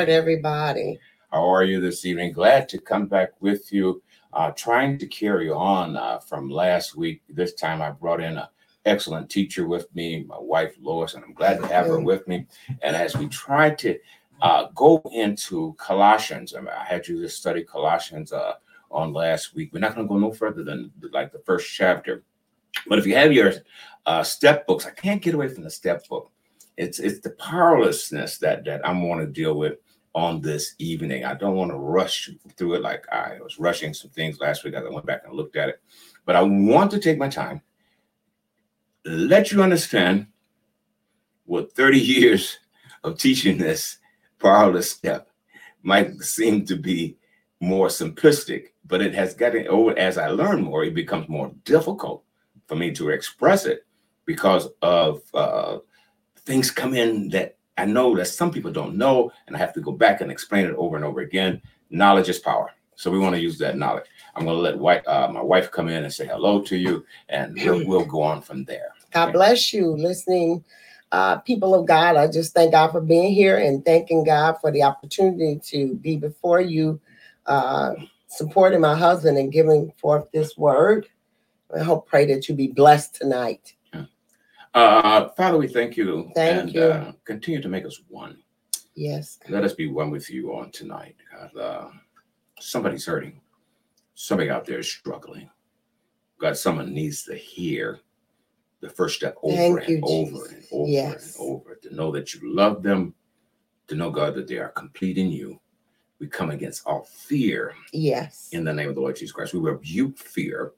Lord, everybody. How are you this evening? Glad to come back with you. Trying to carry on from last week. This time I brought in an excellent teacher with me, my wife, Lois, and I'm glad to have her with me. And as we try to go into Colossians, I mean, I had you just study Colossians on last week. We're not going to go no further than like the first chapter. But if you have your step books, I can't get away from the step book. It's the powerlessness that I'm going to deal with on this evening. I don't want to rush through it like I was rushing some things last week as I went back and looked at it. But I want to take my time, let you understand what 30 years of teaching this powerless step might seem to be more simplistic, but it has gotten over as I learn more, it becomes more difficult for me to express it because of things come in that I know that some people don't know, and I have to go back and explain it over and over again. Knowledge is power. So we want to use that knowledge. I'm going to let my wife come in and say hello to you, and we'll go on from there. God bless you, listening people of God. I just thank God for being here and thanking God for the opportunity to be before you, supporting my husband and giving forth this word. I pray that you be blessed tonight. Father, we thank you. Thank you. Continue to make us one. Yes. Let us be one with you on tonight. God, somebody's hurting. Somebody out there is struggling. God, someone needs to hear the first step over and over to know that you love them, to know, God, that they are complete in you. We come against all fear. Yes. In the name of the Lord Jesus Christ. We rebuke fear.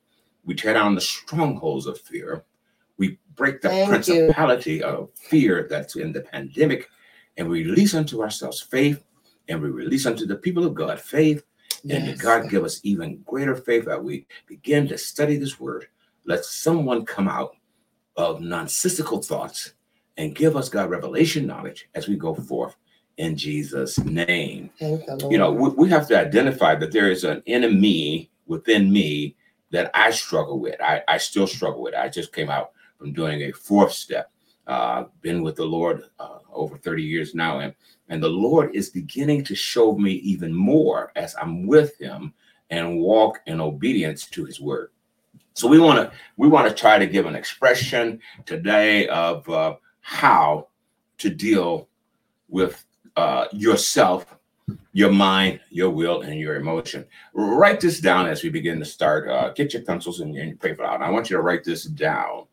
We tear down the strongholds of fear. We break the principality of fear that's in the pandemic, and we release unto ourselves faith, and we release unto the people of God faith. Yes. And God give us even greater faith as we begin to study this word. Let someone come out of nonsensical thoughts and give us, God, revelation knowledge as we go forth in Jesus' name. Thank the Lord. You know, we have to identify that there is an enemy within me that I struggle with. I still struggle with. I just came out from doing a fourth step. Been with the Lord over 30 years now. And the Lord is beginning to show me even more as I'm with him and walk in obedience to his word. So we want to try to give an expression today of how to deal with yourself, your mind, your will, and your emotion. Write this down as we begin to start. Get your pencils and your paper out. I want you to write this down.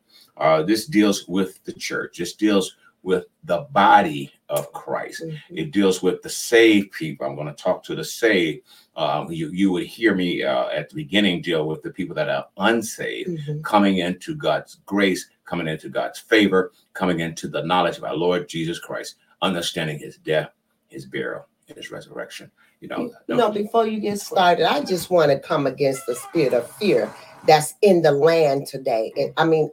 This deals with the church. This deals with the body of Christ. Mm-hmm. It deals with the saved people. I'm going to talk to the saved. You would hear me at the beginning deal with the people that are unsaved, mm-hmm. coming into God's grace, coming into God's favor, coming into the knowledge of our Lord Jesus Christ, understanding his death, his burial, his resurrection. You know, before you get started, I just want to come against the spirit of fear that's in the land today.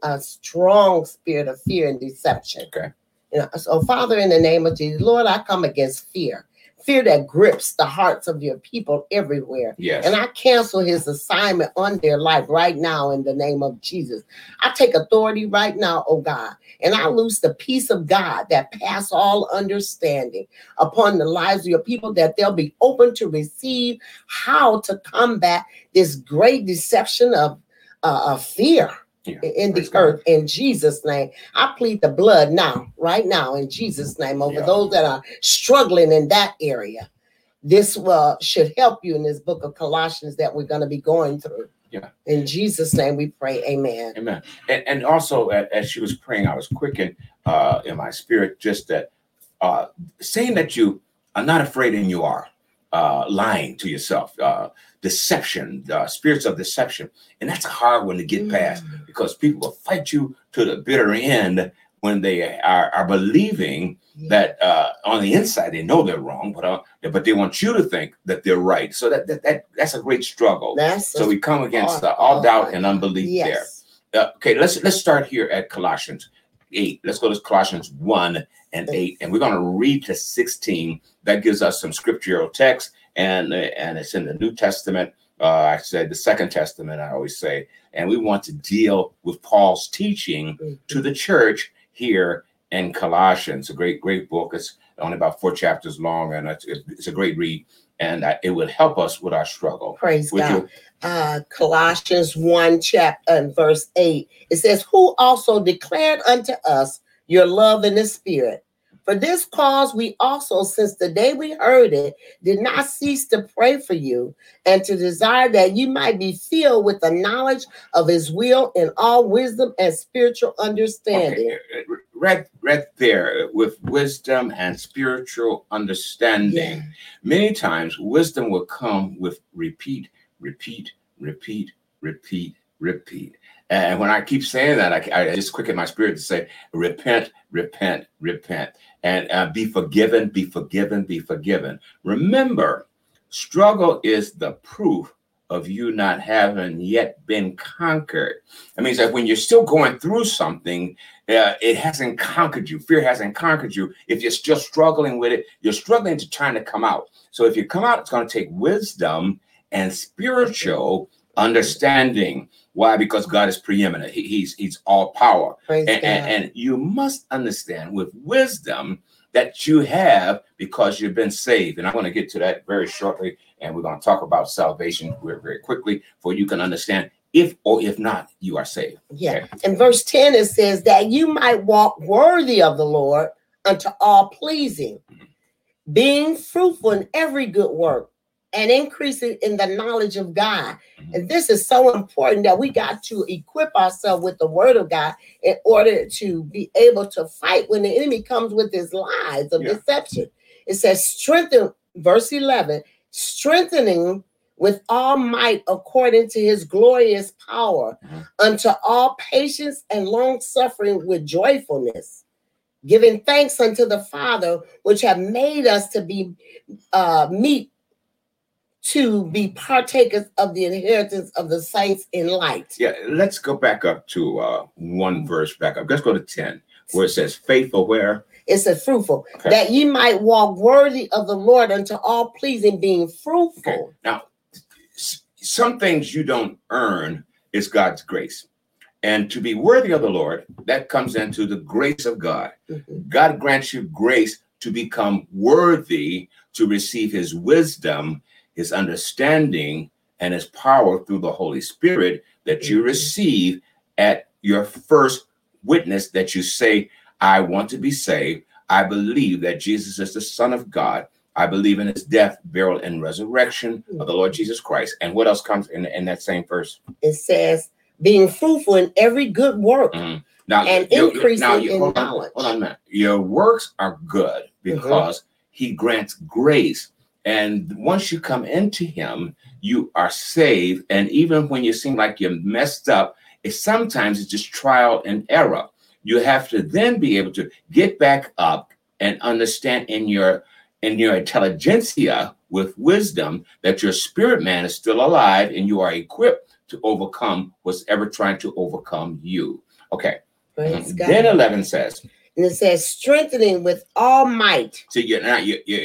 A strong spirit of fear and deception. Okay. You know, so Father, in the name of Jesus, Lord, I come against fear that grips the hearts of your people everywhere. Yes. And I cancel his assignment on their life right now in the name of Jesus. I take authority right now, oh God, and I loose the peace of God that pass all understanding upon the lives of your people, that they'll be open to receive how to combat this great deception of fear. Yeah, in the earth, in Jesus' name. I plead the blood now, right now, in Jesus' name, over those that are struggling in that area. This should help you in this book of Colossians that we're going to be going through. Yeah. In Jesus' name we pray, amen. Amen. And also, as she was praying, I was quickened in my spirit, just that saying that you are not afraid and you are lying to yourself, deception, spirits of deception. And that's a hard one to get past, because people will fight you to the bitter end when they are believing that on the inside they know they're wrong, but they want you to think that they're right. So that's a great struggle. So we come against all doubt and unbelief there. Okay, let's start here at Colossians 8. Let's go to Colossians 1 and 8, and we're going to read to 16. That gives us some scriptural text, and it's in the New Testament. I said the Second Testament, I always say, and we want to deal with Paul's teaching to the church here in Colossians. A great book. It's only about 4 chapters long, and it's a great read. And it will help us with our struggle. Praise God. Colossians 1 chapter and verse 8. It says, who also declared unto us your love in the Spirit. For this cause we also, since the day we heard it, did not cease to pray for you and to desire that you might be filled with the knowledge of his will in all wisdom and spiritual understanding. Okay. Right there, with wisdom and spiritual understanding. Yeah. Many times wisdom will come with repeat. And when I keep saying that, I just quicken my spirit to say, repent, and be forgiven. Remember, struggle is the proof of you not having yet been conquered. That means that when you're still going through something, it hasn't conquered you. Fear hasn't conquered you. If you're still struggling with it, you're struggling to trying to come out. So if you come out, it's going to take wisdom and spiritual understanding. Why? Because God is preeminent. He's all power. And you must understand with wisdom that you have because you've been saved. And I'm going to get to that very shortly. And we're going to talk about salvation very quickly for you can understand if or if not you are saved. Yeah. Okay. In verse 10, it says that you might walk worthy of the Lord unto all pleasing, being fruitful in every good work, and increasing in the knowledge of God. And this is so important that we got to equip ourselves with the word of God in order to be able to fight when the enemy comes with his lies of deception. It says, strengthen, verse 11, strengthening with all might according to his glorious power, unto all patience and long suffering with joyfulness, giving thanks unto the Father, which have made us to be meet to be partakers of the inheritance of the saints in light. Yeah, let's go back up to one verse back up. Let's go to 10, where it says faithful where? It says fruitful. Okay. That you might walk worthy of the Lord unto all pleasing, being fruitful. Okay. Now, some things you don't earn is God's grace. And to be worthy of the Lord, that comes into the grace of God. Mm-hmm. God grants you grace to become worthy to receive his wisdom, his understanding, and his power through the Holy Spirit that you receive at your first witness that you say, I want to be saved. I believe that Jesus is the Son of God. I believe in his death, burial, and resurrection of the Lord Jesus Christ. And what else comes in that same verse? It says, being fruitful in every good work now, and increasing in knowledge. Hold on a minute. Your works are good because he grants grace. And once you come into him, you are saved. And even when you seem like you're messed up, sometimes it's just trial and error. You have to then be able to get back up and understand in your intelligentsia with wisdom that your spirit man is still alive and you are equipped to overcome what's ever trying to overcome you. Okay. Then 11 says... And it says, strengthening with all might. So you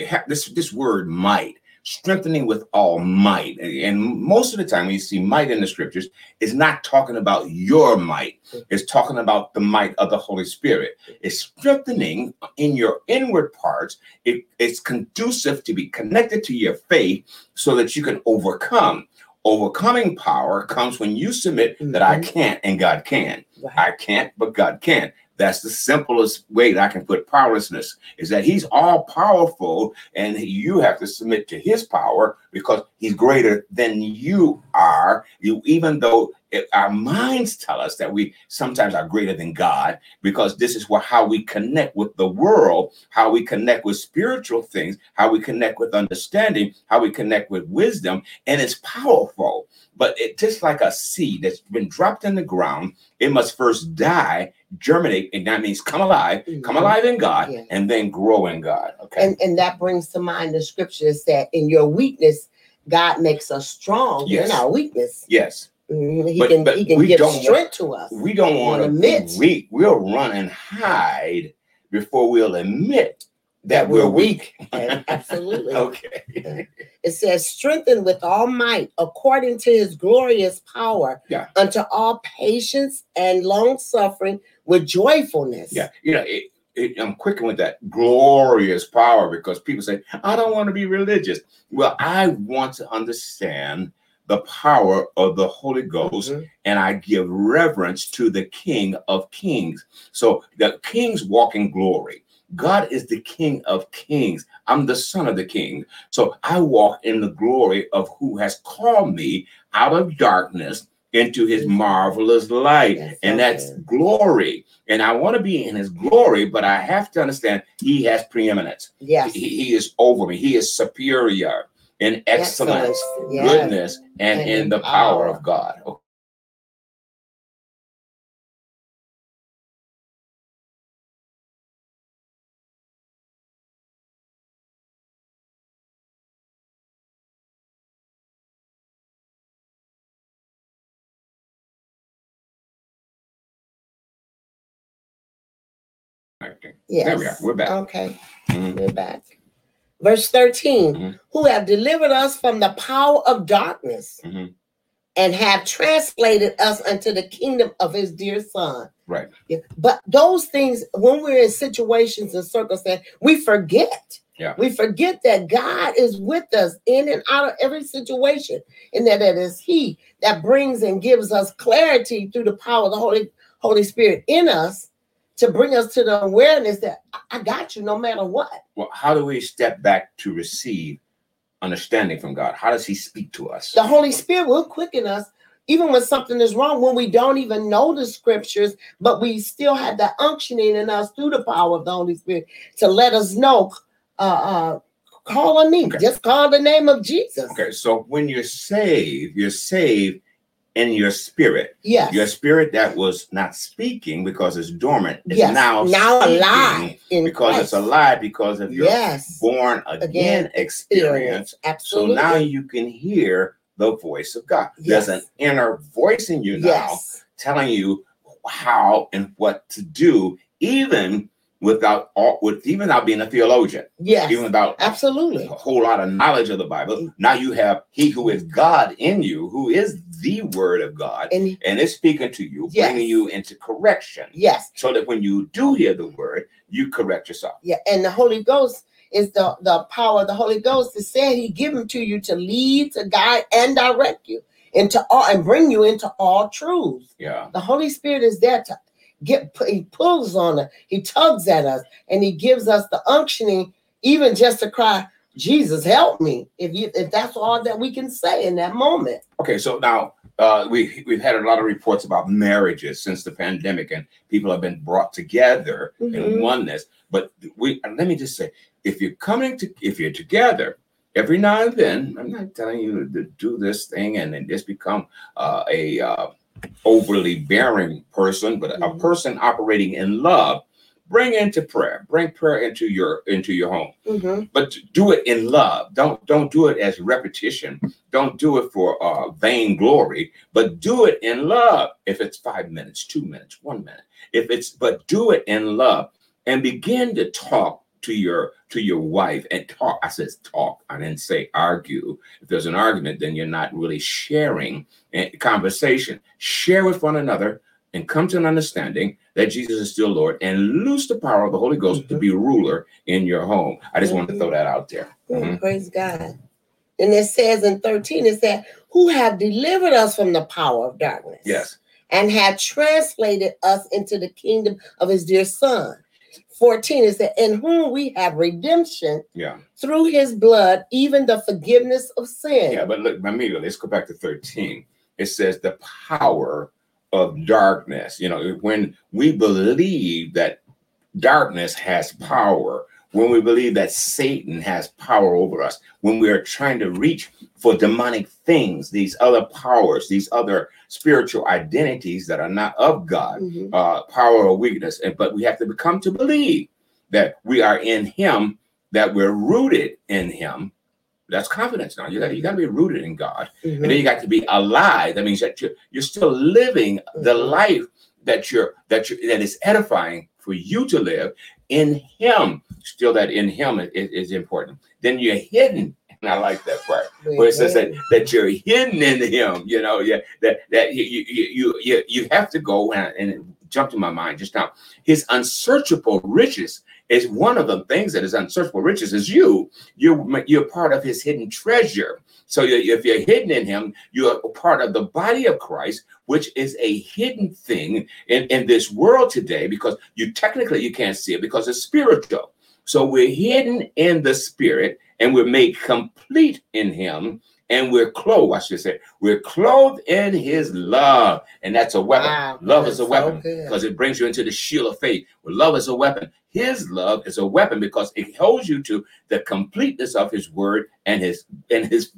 have this word might, strengthening with all might. And most of the time when you see might in the scriptures, it's not talking about your might. It's talking about the might of the Holy Spirit. It's strengthening in your inward parts. It's conducive to be connected to your faith so that you can overcome. Overcoming power comes when you submit that I can't and God can. Right. I can't, but God can. That's the simplest way that I can put powerlessness is that he's all powerful and you have to submit to his power because he's greater than you are. Even though our minds tell us that we sometimes are greater than God, because this is how we connect with the world, how we connect with spiritual things, how we connect with understanding, how we connect with wisdom. And it's powerful. But it just like a seed that's been dropped in the ground, it must first die, germinate, and that means come alive in God, and then grow in God. Okay. And that brings to mind the scriptures that in your weakness, God makes us strong in our weakness. Yes. He can give strength to us. We don't want to admit. We'll run and hide before we'll admit that we're weak. Absolutely. Okay. It says, strengthened with all might, according to his glorious power, unto all patience and long suffering with joyfulness. Yeah. You know, I'm quick with that glorious power, because people say, I don't want to be religious. Well, I want to understand the power of the Holy Ghost, mm-hmm. and I give reverence to the King of Kings. So the kings walk in glory. God is the King of Kings. I'm the son of the King. So I walk in the glory of who has called me out of darkness into his marvelous light. Yes, and that's glory. And I want to be in his glory, but I have to understand he has preeminence. Yes. He is over me. He is superior in excellence, yes. goodness, and in the power of God. Okay. Yes. There we are. We're back. Okay. Mm-hmm. We're back. Verse 13, mm-hmm. who have delivered us from the power of darkness mm-hmm. and have translated us unto the kingdom of his dear son. Right. Yeah. But those things, when we're in situations and circumstances, we forget. Yeah. We forget that God is with us in and out of every situation, and that it is he that brings and gives us clarity through the power of the Holy Spirit in us, to bring us to the awareness that I got you no matter what. Well, how do we step back to receive understanding from God? How does he speak to us? The Holy Spirit will quicken us even when something is wrong, when we don't even know the scriptures, but we still have that unctioning in us through the power of the Holy Spirit to let us know, call on me. Okay. Just call the name of Jesus. Okay, so when you're saved in your spirit. Yes. Your spirit that was not speaking because it's dormant is yes. now alive in because Christ. It's alive because of your yes. born again experience. Absolutely. So now you can hear the voice of God. Yes. There's an inner voice in you now yes. telling you how and what to do, even without being a theologian. Yes. Even without absolutely a whole lot of knowledge of the Bible. Now you have he who is God in you, who is the word of God, and it's speaking to you, yes. bringing you into correction. Yes. So that when you do hear the word, you correct yourself. Yeah. And the Holy Ghost is the power of the Holy Ghost is saying he gives them to you to lead, to guide, and direct you into all and bring you into all truth. Yeah. The Holy Spirit is there to he pulls on us, he tugs at us, and he gives us the unctioning, even just to cry, Jesus, help me. If that's all that we can say in that moment. Okay, so now we've had a lot of reports about marriages since the pandemic, and people have been brought together mm-hmm. in oneness. But let me just say, if you're together every now and then, I'm not telling you to do this thing and then just become a overly bearing person, but mm-hmm. a person operating in love. Bring prayer into your home, mm-hmm. but do it in love. Don't do it as repetition. Don't do it for vain glory, but do it in love. If it's 5 minutes, 2 minutes, 1 minute, but do it in love, and begin to talk to your wife and talk. I says talk. I didn't say argue. If there's an argument, then you're not really sharing a conversation. Share with one another and come to an understanding that Jesus is still Lord, and loose the power of the Holy Ghost mm-hmm. to be ruler in your home. I just mm-hmm. wanted to throw that out there. Mm-hmm. Praise God. And it says in 13, it said, who have delivered us from the power of darkness. Yes. And have translated us into the kingdom of his dear son. 14 is that in whom we have redemption through his blood, even the forgiveness of sin. Yeah, but look, Mamita, let's go back to 13. It says the power of darkness. You know, when we believe that darkness has power, when we believe that Satan has power over us, when we are trying to reach for demonic things, these other powers, these other spiritual identities that are not of God, mm-hmm. Power or weakness. But we have to come to believe that we are in him, that we're rooted in him. That's confidence now. You got to be rooted in God. Mm-hmm. And then you got to be alive. That means that you're still living mm-hmm. the life that is edifying for you to live in him. Still that in him is important. Then you're hidden. And I like that part where it says that you're hidden in him, you know, yeah, that you have to go and jumped in my mind just now. His unsearchable riches is one of the things that is unsearchable riches is you. You're part of his hidden treasure. So if you're hidden in him, you're a part of the body of Christ, which is a hidden thing in this world today, because you can't see it because it's spiritual. So we're hidden in the spirit, and we're made complete in him. And we're clothed, I should say, we're clothed in his love. And that's a weapon. Wow, love is a weapon because it brings you into the shield of faith. Well, love is a weapon. His love is a weapon because it holds you to the completeness of his word and his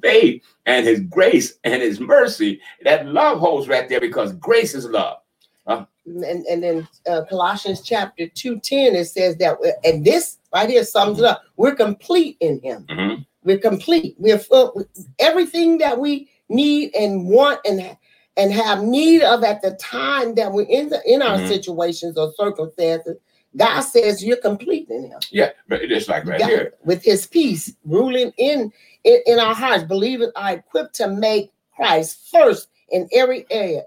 faith and his grace and his mercy. That love holds right there because grace is love. And then Colossians chapter 2:10, it says that, and this right here sums it up, we're complete in him. Mm-hmm. We're complete. We're full with everything that we need and want and have need of at the time that we're in our mm-hmm. situations or circumstances. God says you're complete in him. Yeah, but it's like right God, here. With his peace ruling in our hearts. Believers are equipped to make Christ first in every area.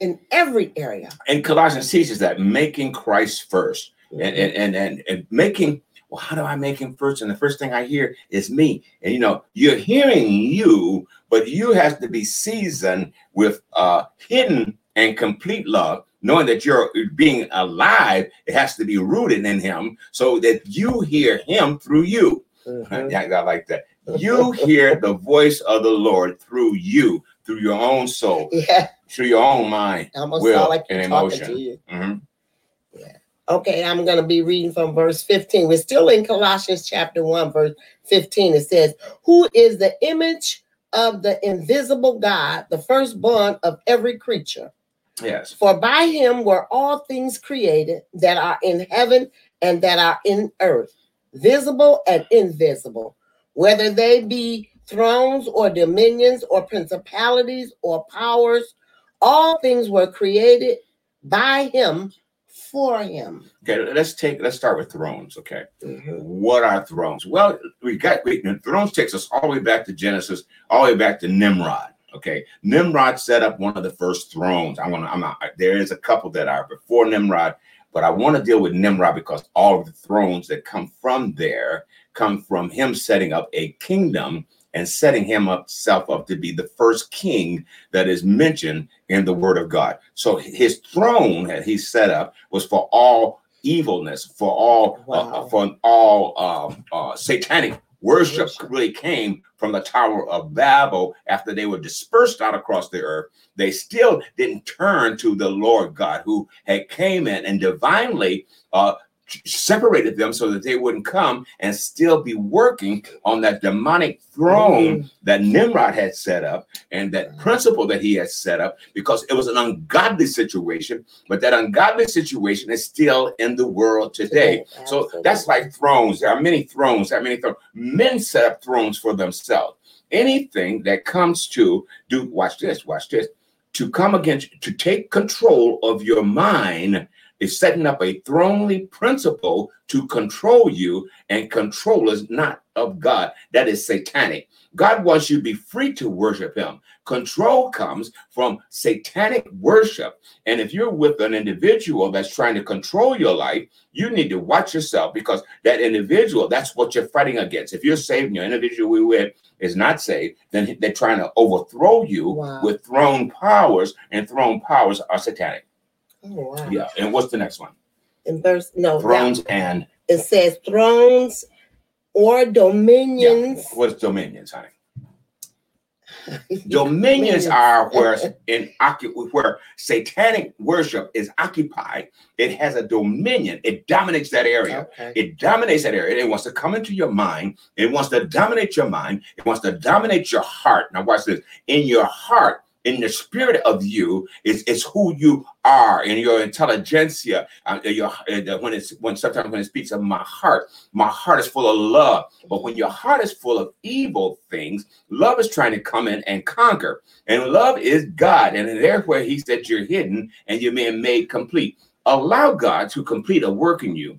In every area. And Colossians teaches that making Christ first. Mm-hmm. And making, well, how do I make him first? And the first thing I hear is me. And, you're hearing you, but you have to be seasoned with hidden and complete love, knowing that you're being alive. It has to be rooted in him so that you hear him through you. Mm-hmm. Yeah, I like that. You hear the voice of the Lord through you, through your own soul, through your own mind, will, like and emotion. Mm-hmm. Yeah. Okay, I'm going to be reading from verse 15. We're still in Colossians chapter 1, verse 15. It says, who is the image of the invisible God, the firstborn of every creature. Yes. For by him were all things created that are in heaven and that are in earth, visible and invisible, whether they be thrones or dominions or principalities or powers. All things were created by him, for him. Okay, let's start with thrones. Okay, mm-hmm. What are thrones? Well, thrones takes us all the way back to Genesis, all the way back to Nimrod. Okay, Nimrod set up one of the first thrones. There is a couple that are before Nimrod, but I want to deal with Nimrod because all of the thrones that come from there come from him setting up a kingdom and setting himself up to be the first king that is mentioned in the word of God. So his throne that he set up was for all evilness, for all satanic worship really came from the Tower of Babel. After they were dispersed out across the earth, they still didn't turn to the Lord God who had came in and divinely separated them so that they wouldn't come and still be working on that demonic throne that Nimrod had set up and that principle that he had set up, because it was an ungodly situation, but that ungodly situation is still in the world today. Absolutely. So that's like thrones. There are many thrones. Men set up thrones for themselves. Anything that comes to do, watch this, to come against, to take control of your mind, is setting up a thronely principle to control you, and control is not of God. That is satanic. God wants you to be free to worship him. Control comes from satanic worship. And if you're with an individual that's trying to control your life, you need to watch yourself, because that individual, that's what you're fighting against. If you're saved and your individual we're with is not saved, then they're trying to overthrow you with throne powers, and throne powers are satanic. Oh, wow. Yeah, and what's the next one? Thrones and... It says thrones or dominions. Yeah. What's dominions, honey? Dominions are where satanic worship is occupied. It has a dominion. It dominates that area. Okay. It dominates that area. It wants to come into your mind. It wants to dominate your mind. It wants to dominate your heart. Now watch this. In your heart, in the spirit of you, it's who you are, in your intelligentsia. Sometimes when it speaks of my heart is full of love. But when your heart is full of evil things, love is trying to come in and conquer. And love is God, and therefore he said you're hidden and you're being made complete. Allow God to complete a work in you.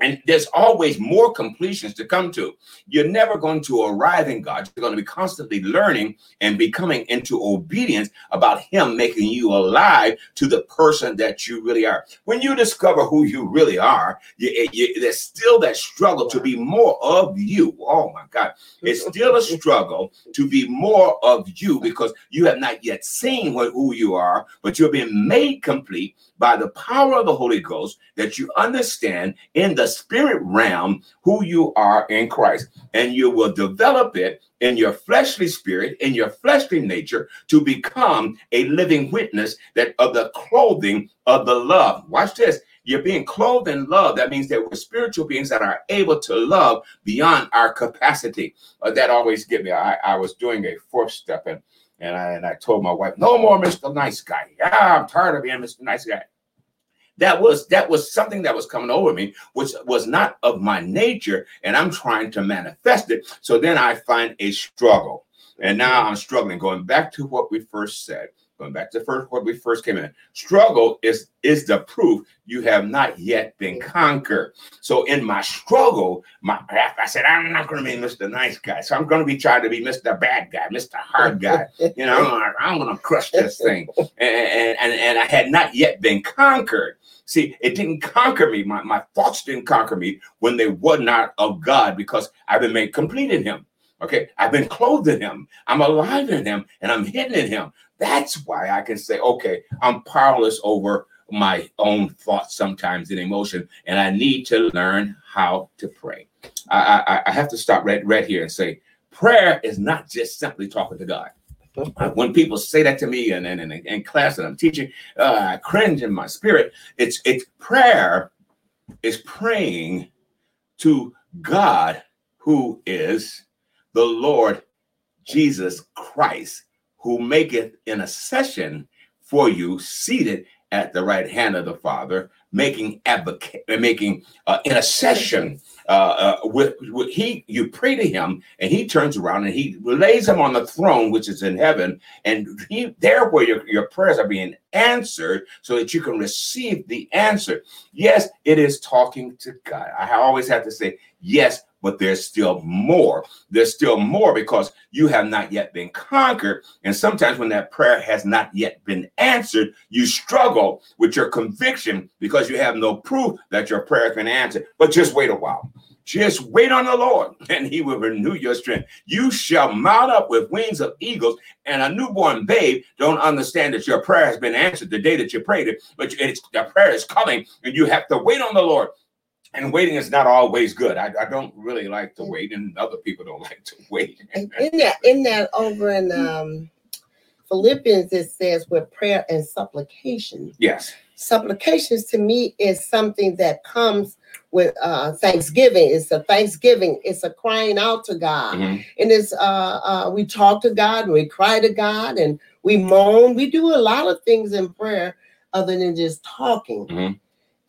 And there's always more completions to come to. You're never going to arrive in God. You're going to be constantly learning and becoming into obedience about him making you alive to the person that you really are. When you discover who you really are, there's still that struggle to be more of you. Oh, my God. It's still a struggle to be more of you because you have not yet seen who you are, but you're being made complete by the power of the Holy Ghost, that you understand in the spirit realm who you are in Christ. And you will develop it in your fleshly spirit, in your fleshly nature, to become a living witness that of the clothing of the love. Watch this. You're being clothed in love. That means that we're spiritual beings that are able to love beyond our capacity. That always get me. I was doing a fourth step and I told my wife, no more Mr. Nice Guy. I'm tired of being Mr. Nice Guy. That was something that was coming over me, which was not of my nature, and I'm trying to manifest it. So then I find a struggle, and now I'm struggling. Going back to what we first said, going back to what we first came in. Struggle is the proof you have not yet been conquered. So in my struggle, I said, I'm not going to be Mr. Nice Guy. So I'm going to be trying to be Mr. Bad Guy, Mr. Hard Guy. You know, I'm going to crush this thing. And I had not yet been conquered. See, it didn't conquer me. My thoughts didn't conquer me when they were not of God, because I've been made complete in him. Okay, I've been clothed in him. I'm alive in him, and I'm hidden in him. That's why I can say, okay, I'm powerless over my own thoughts sometimes and emotion, and I need to learn how to pray. I have to stop right here and say, prayer is not just simply talking to God. When people say that to me and in class that I'm teaching, I cringe in my spirit. It's prayer is praying to God, who is the Lord Jesus Christ, who maketh intercession for you, seated at the right hand of the Father, making intercession. You pray to him, and he turns around and he lays him on the throne, which is in heaven, and he there where your prayers are being answered, so that you can receive the answer. Yes, it is talking to God. I always have to say yes, but there's still more. There's still more, because you have not yet been conquered. And sometimes when that prayer has not yet been answered, you struggle with your conviction because you have no proof that your prayer has been answered. But just wait a while. Just wait on the Lord, and he will renew your strength. You shall mount up with wings of eagles, and a newborn babe don't understand that your prayer has been answered the day that you prayed it, but the prayer is coming, and you have to wait on the Lord. And waiting is not always good. I don't really like to wait, and other people don't like to wait. in that over in Philippians, it says with prayer and supplication. Yes. Supplications to me is something that comes with thanksgiving. It's a thanksgiving. It's a crying out to God. Mm-hmm. And it's we talk to God, and we cry to God, and we moan. We do a lot of things in prayer other than just talking. Mm-hmm.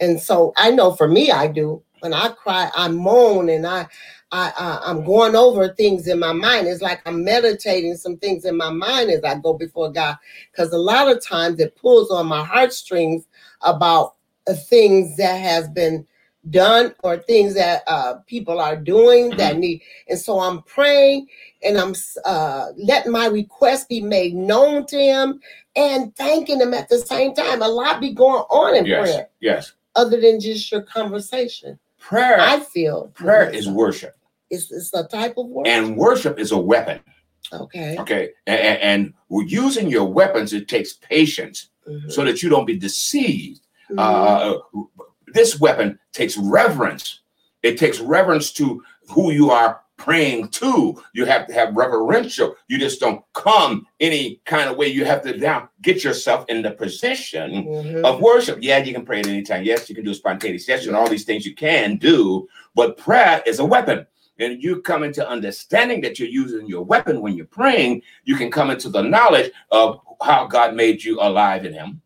And so I know for me, I do. When I cry, I moan, and I'm going over things in my mind. It's like I'm meditating some things in my mind as I go before God. Because a lot of times it pulls on my heartstrings about things that has been done or things that people are doing that need. And so I'm praying, and I'm letting my request be made known to him and thanking him at the same time. A lot be going on in prayer. Yes. Other than just your conversation. Prayer, I feel. Prayer is worship. It's a type of worship. And worship is a weapon. Okay. And we're using your weapons, it takes patience so that you don't be deceived. Mm-hmm. This weapon takes reverence. It takes reverence to who you are praying to. You have to have reverential. You just don't come any kind of way. You have to now get yourself in the position of worship. Yeah, you can pray at any time. Yes, you can do spontaneous session. All these things you can do, but prayer is a weapon. And you come into understanding that you're using your weapon when you're praying. You can come into the knowledge of how God made you alive in him,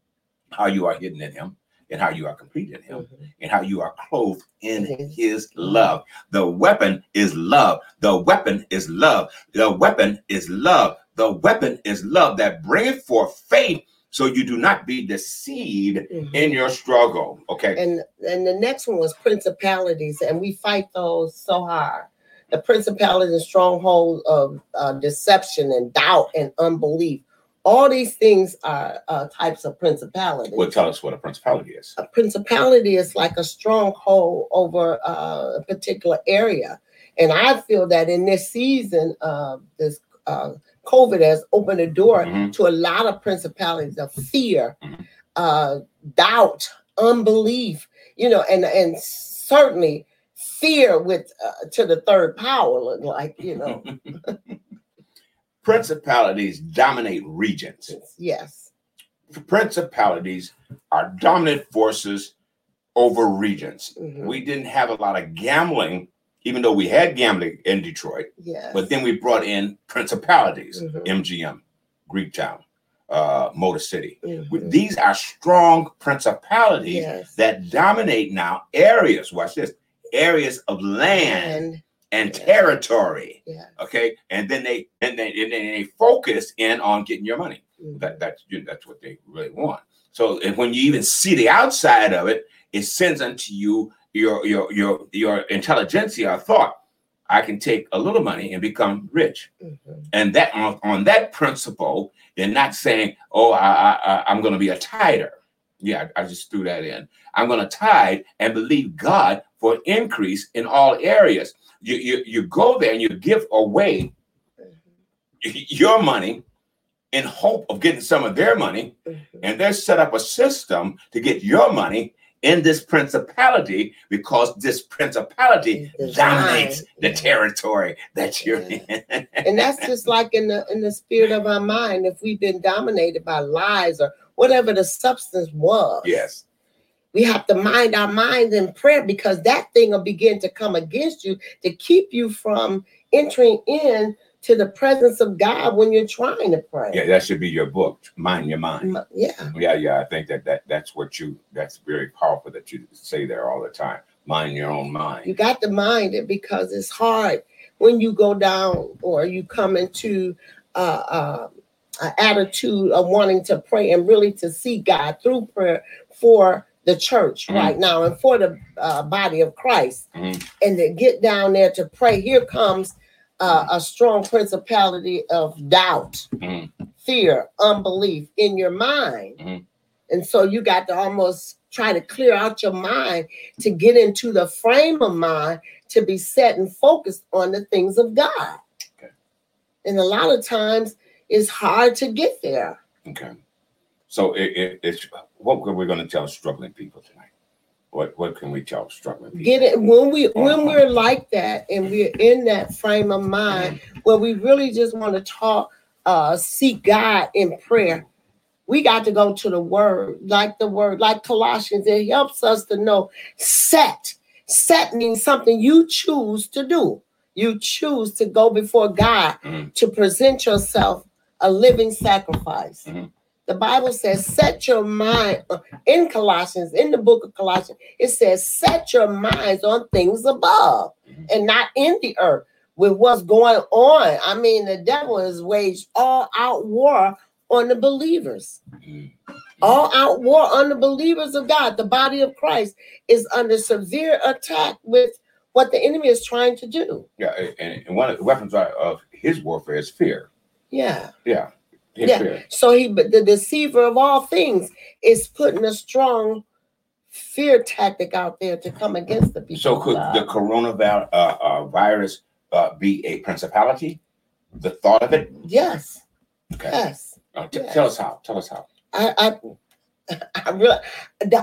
how you are hidden in him, and how you are complete in him, and how you are clothed in his love. The weapon is love. The weapon is love. The weapon is love. The weapon is love that bringeth forth faith so you do not be deceived in your struggle. Okay. And the next one was principalities, and we fight those so hard. The principalities and strongholds of deception and doubt and unbelief. All these things are types of principality. Well, tell us what a principality is. A principality is like a stronghold over a particular area. And I feel that in this season, this COVID has opened the door to a lot of principalities of fear, doubt, unbelief, you know, and certainly fear with to the third power, like, you know. Principalities dominate regions. Yes. Principalities are dominant forces over regions. Mm-hmm. We didn't have a lot of gambling, even though we had gambling in Detroit. Yes. But then we brought in principalities, MGM, Greektown, Motor City. Mm-hmm. These are strong principalities that dominate now areas, watch this, areas of land. And territory, okay, and then they focus in on getting your money. That's what they really want. So and when you even see the outside of it, it sends unto you your intelligentsia thought. I can take a little money and become rich, and that on that principle, they're not saying, oh, I'm going to be a tither. Yeah, I just threw that in. I'm going to tithe and believe God for increase in all areas. You go there and you give away your money in hope of getting some of their money. And they set up a system to get your money in this principality because this principality dominates the territory that you're in. And that's just like in the spirit of our mind. If we've been dominated by lies or whatever the substance was. Yes. We have to mind our minds in prayer because that thing will begin to come against you to keep you from entering in to the presence of God when you're trying to pray. Yeah, that should be your book, Mind Your Mind. Yeah. I think that's what that's very powerful that you say there all the time. Mind your own mind. You got to mind it because it's hard when you go down or you come into an attitude of wanting to pray and really to see God through prayer for the church right now and for the body of Christ and to get down there to pray. Here comes a strong principality of doubt, fear, unbelief in your mind. And so you got to almost try to clear out your mind to get into the frame of mind to be set and focused on the things of God. Okay. And a lot of times it's hard to get there. Okay. So it's what we're going to tell struggling people tonight. What can we tell struggling people? Get it when we're like that and we're in that frame of mind where we really just want to seek God in prayer. We got to go to the word, like Colossians. It helps us to know set. Set means something you choose to do. You choose to go before God to present yourself a living sacrifice. The Bible says, set your mind in Colossians, in the book of Colossians. It says, set your minds on things above and not in the earth with what's going on. I mean, the devil has waged all out war on the believers. All out war on the believers of God. The body of Christ is under severe attack with what the enemy is trying to do. Yeah, and one of the weapons of his warfare is fear. Yeah. Yeah. So the deceiver of all things is putting a strong fear tactic out there to come against the people. So could the coronavirus be a principality? The thought of it? Yes. Okay. Yes. Yes. Tell us how. I really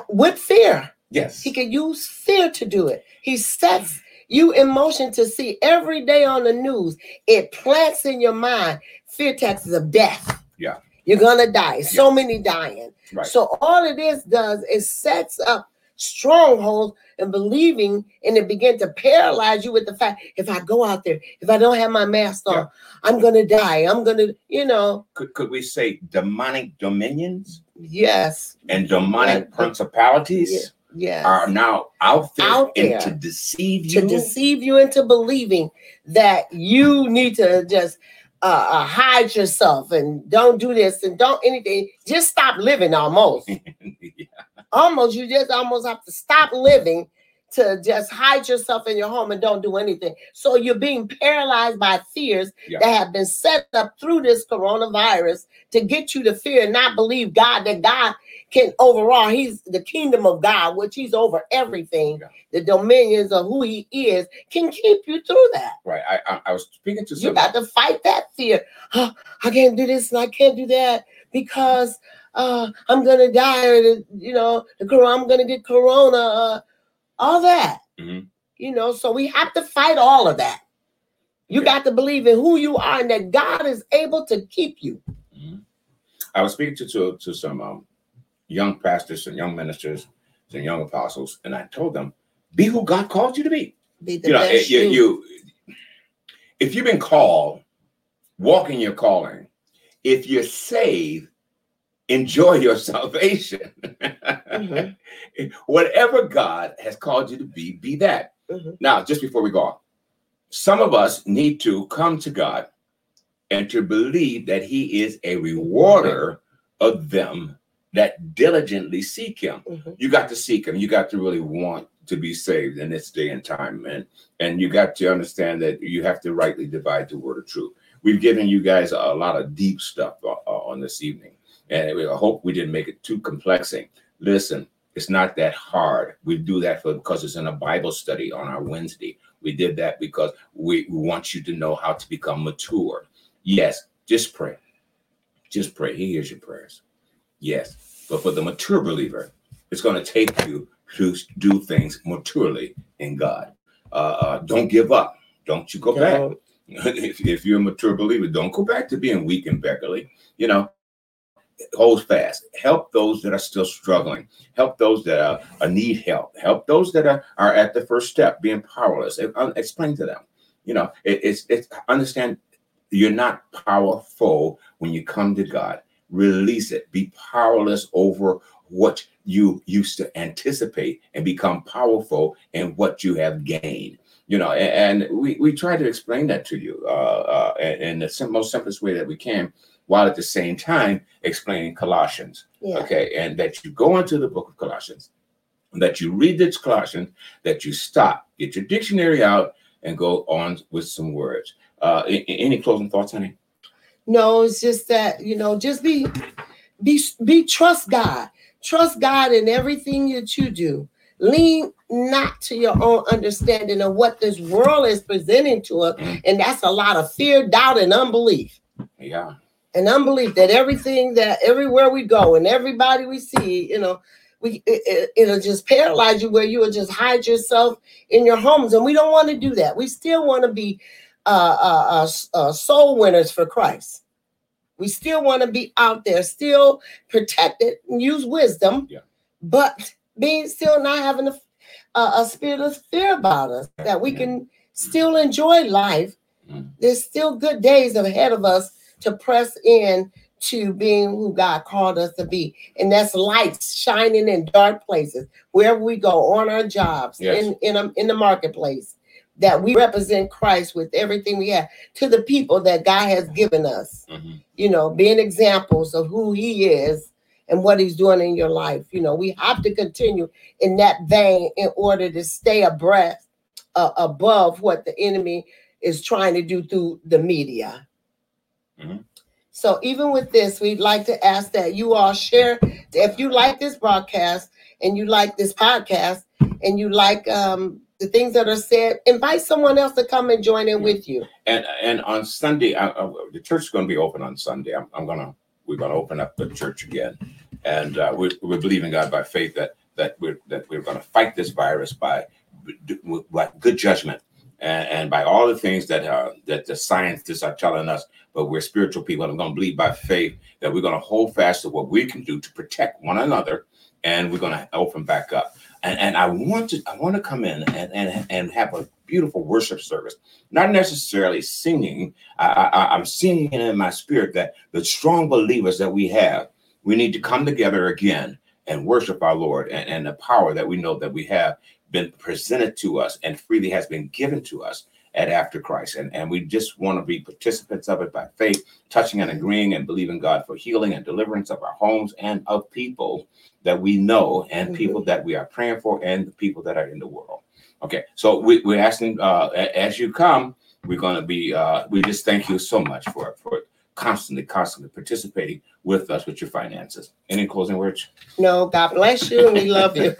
with fear. Yes. He can use fear to do it. He sets you in motion to see every day on the news. It plants in your mind fear taxes of death. Yeah. You're going to die. So many dying. Right. So all of this does is sets up strongholds and believing, and it begins to paralyze you with the fact, if I go out there, if I don't have my mask on, I'm going to die. I'm going to, you know. Could we say demonic dominions? Yes. And demonic principalities? Yeah. Yes. Are now out there and to deceive you into believing that you need to just hide yourself and don't do this and don't anything. Just stop living almost. Yeah. Almost, you just almost have to stop living to just hide yourself in your home and don't do anything. So you're being paralyzed by fears that have been set up through this coronavirus to get you to fear and not believe God, that God can overall, he's the kingdom of God, which he's over everything. Yeah. The dominions of who he is can keep you through that. Right. I was speaking to somebody. You got to fight that fear. Oh, I can't do this and I can't do that because I'm going to die. Or, you know, I'm going to get corona. All that, you know, so we have to fight all of that. You got to believe in who you are and that God is able to keep you. I was speaking to some young pastors and young ministers and young apostles, and I told them, be who God called you to be. Be the best you. If you've been called, walk in your calling. If you're saved, enjoy your salvation. Whatever God has called you to be that. Now, just before we go on, some of us need to come to God and to believe that he is a rewarder of them that diligently seek him. You got to seek him. You got to really want to be saved in this day and time, man. And you got to understand that you have to rightly divide the word of truth. We've given you guys a lot of deep stuff on this evening. And I hope we didn't make it too complexing. Listen, it's not that hard. We do that because it's in a Bible study on our Wednesday. We did that because we want you to know how to become mature. Yes, just pray. Just pray. He hears your prayers. Yes. But for the mature believer, it's going to take you to do things maturely in God. Don't give up. Don't you go back. If you're a mature believer, don't go back to being weak and beggarly. You know, hold fast. Help those that are still struggling. Help those that need help. Help those that are at the first step, being powerless. Explain to them. You know, it's understand you're not powerful when you come to God. Release it. Be powerless over what you used to anticipate and become powerful in what you have gained. You know, and we try to explain that to you in the most simplest way that we can, while at the same time explaining Colossians, okay? And that you go into the book of Colossians, that you read this Colossians, that you stop, get your dictionary out, and go on with some words. Any closing thoughts, honey? No, it's just that, you know, just be trust God. Trust God in everything that you do. Lean not to your own understanding of what this world is presenting to us, and that's a lot of fear, doubt, and unbelief. Yeah. And unbelief that everywhere we go and everybody we see, you know, it'll just paralyze you where you will just hide yourself in your homes. And we don't want to do that. We still want to be soul winners for Christ. We still want to be out there, still protected and use wisdom, but being still not having a spirit of fear about us, that we can still enjoy life. There's still good days ahead of us to press in to being who God called us to be. And that's lights shining in dark places, wherever we go, on our jobs, in the marketplace, that we represent Christ with everything we have to the people that God has given us, you know, being examples of who he is and what he's doing in your life. You know, we have to continue in that vein in order to stay abreast, above what the enemy is trying to do through the media. So even with this, we'd like to ask that you all share. If you like this broadcast and you like this podcast and you like the things that are said, invite someone else to come and join in with you. And on Sunday, the church is going to be open on Sunday. We're going to open up the church again, and we're believing God by faith that we're going to fight this virus by good judgment. And by all the things that the scientists are telling us, but we're spiritual people, and we're going to believe by faith that we're going to hold fast to what we can do to protect one another, and we're going to open back up. And I want to come in and have a beautiful worship service, not necessarily singing. I'm singing in my spirit that the strong believers that we have, we need to come together again and worship our Lord and the power that we know that we have been presented to us and freely has been given to us, at after Christ. And we just want to be participants of it by faith, touching and agreeing and believing God for healing and deliverance of our homes and of people that we know and people that we are praying for and the people that are in the world. Okay, so we're asking, as you come, we're going to be, we just thank you so much for constantly participating with us with your finances. Any closing words? No, God bless you and we love you.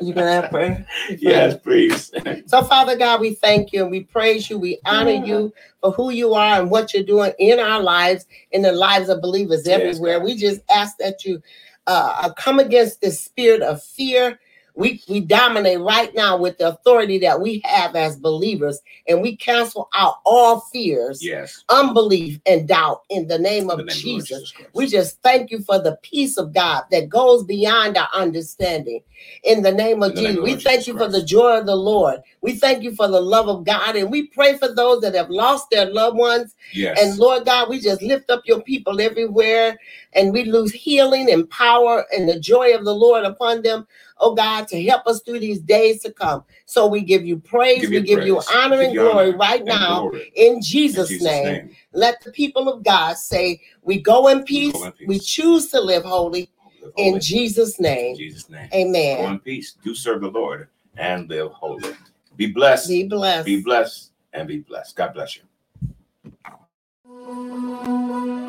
You can have prayer? Yes, please. So, Father God, we thank you and we praise you. We honor you for who you are and what you're doing in our lives, in the lives of believers everywhere. Yes, we just ask that you come against this spirit of fear. We dominate right now with the authority that we have as believers, and we cancel out all fears, unbelief, and doubt in the name of Jesus. We just thank you for the peace of God that goes beyond our understanding. In the name of Jesus, we thank you for the joy of the Lord. We thank you for the love of God, and we pray for those that have lost their loved ones. Yes. And Lord God, we just lift up your people everywhere, and we lose healing and power and the joy of the Lord upon them. Oh God, to help us through these days to come. So we give you praise. We give you honor and glory right now in Jesus' name. Let the people of God say, we go in peace. We choose to live holy in Jesus' name. Amen. Go in peace. Do serve the Lord and live holy. Be blessed. Be blessed. Be blessed and be blessed. God bless you.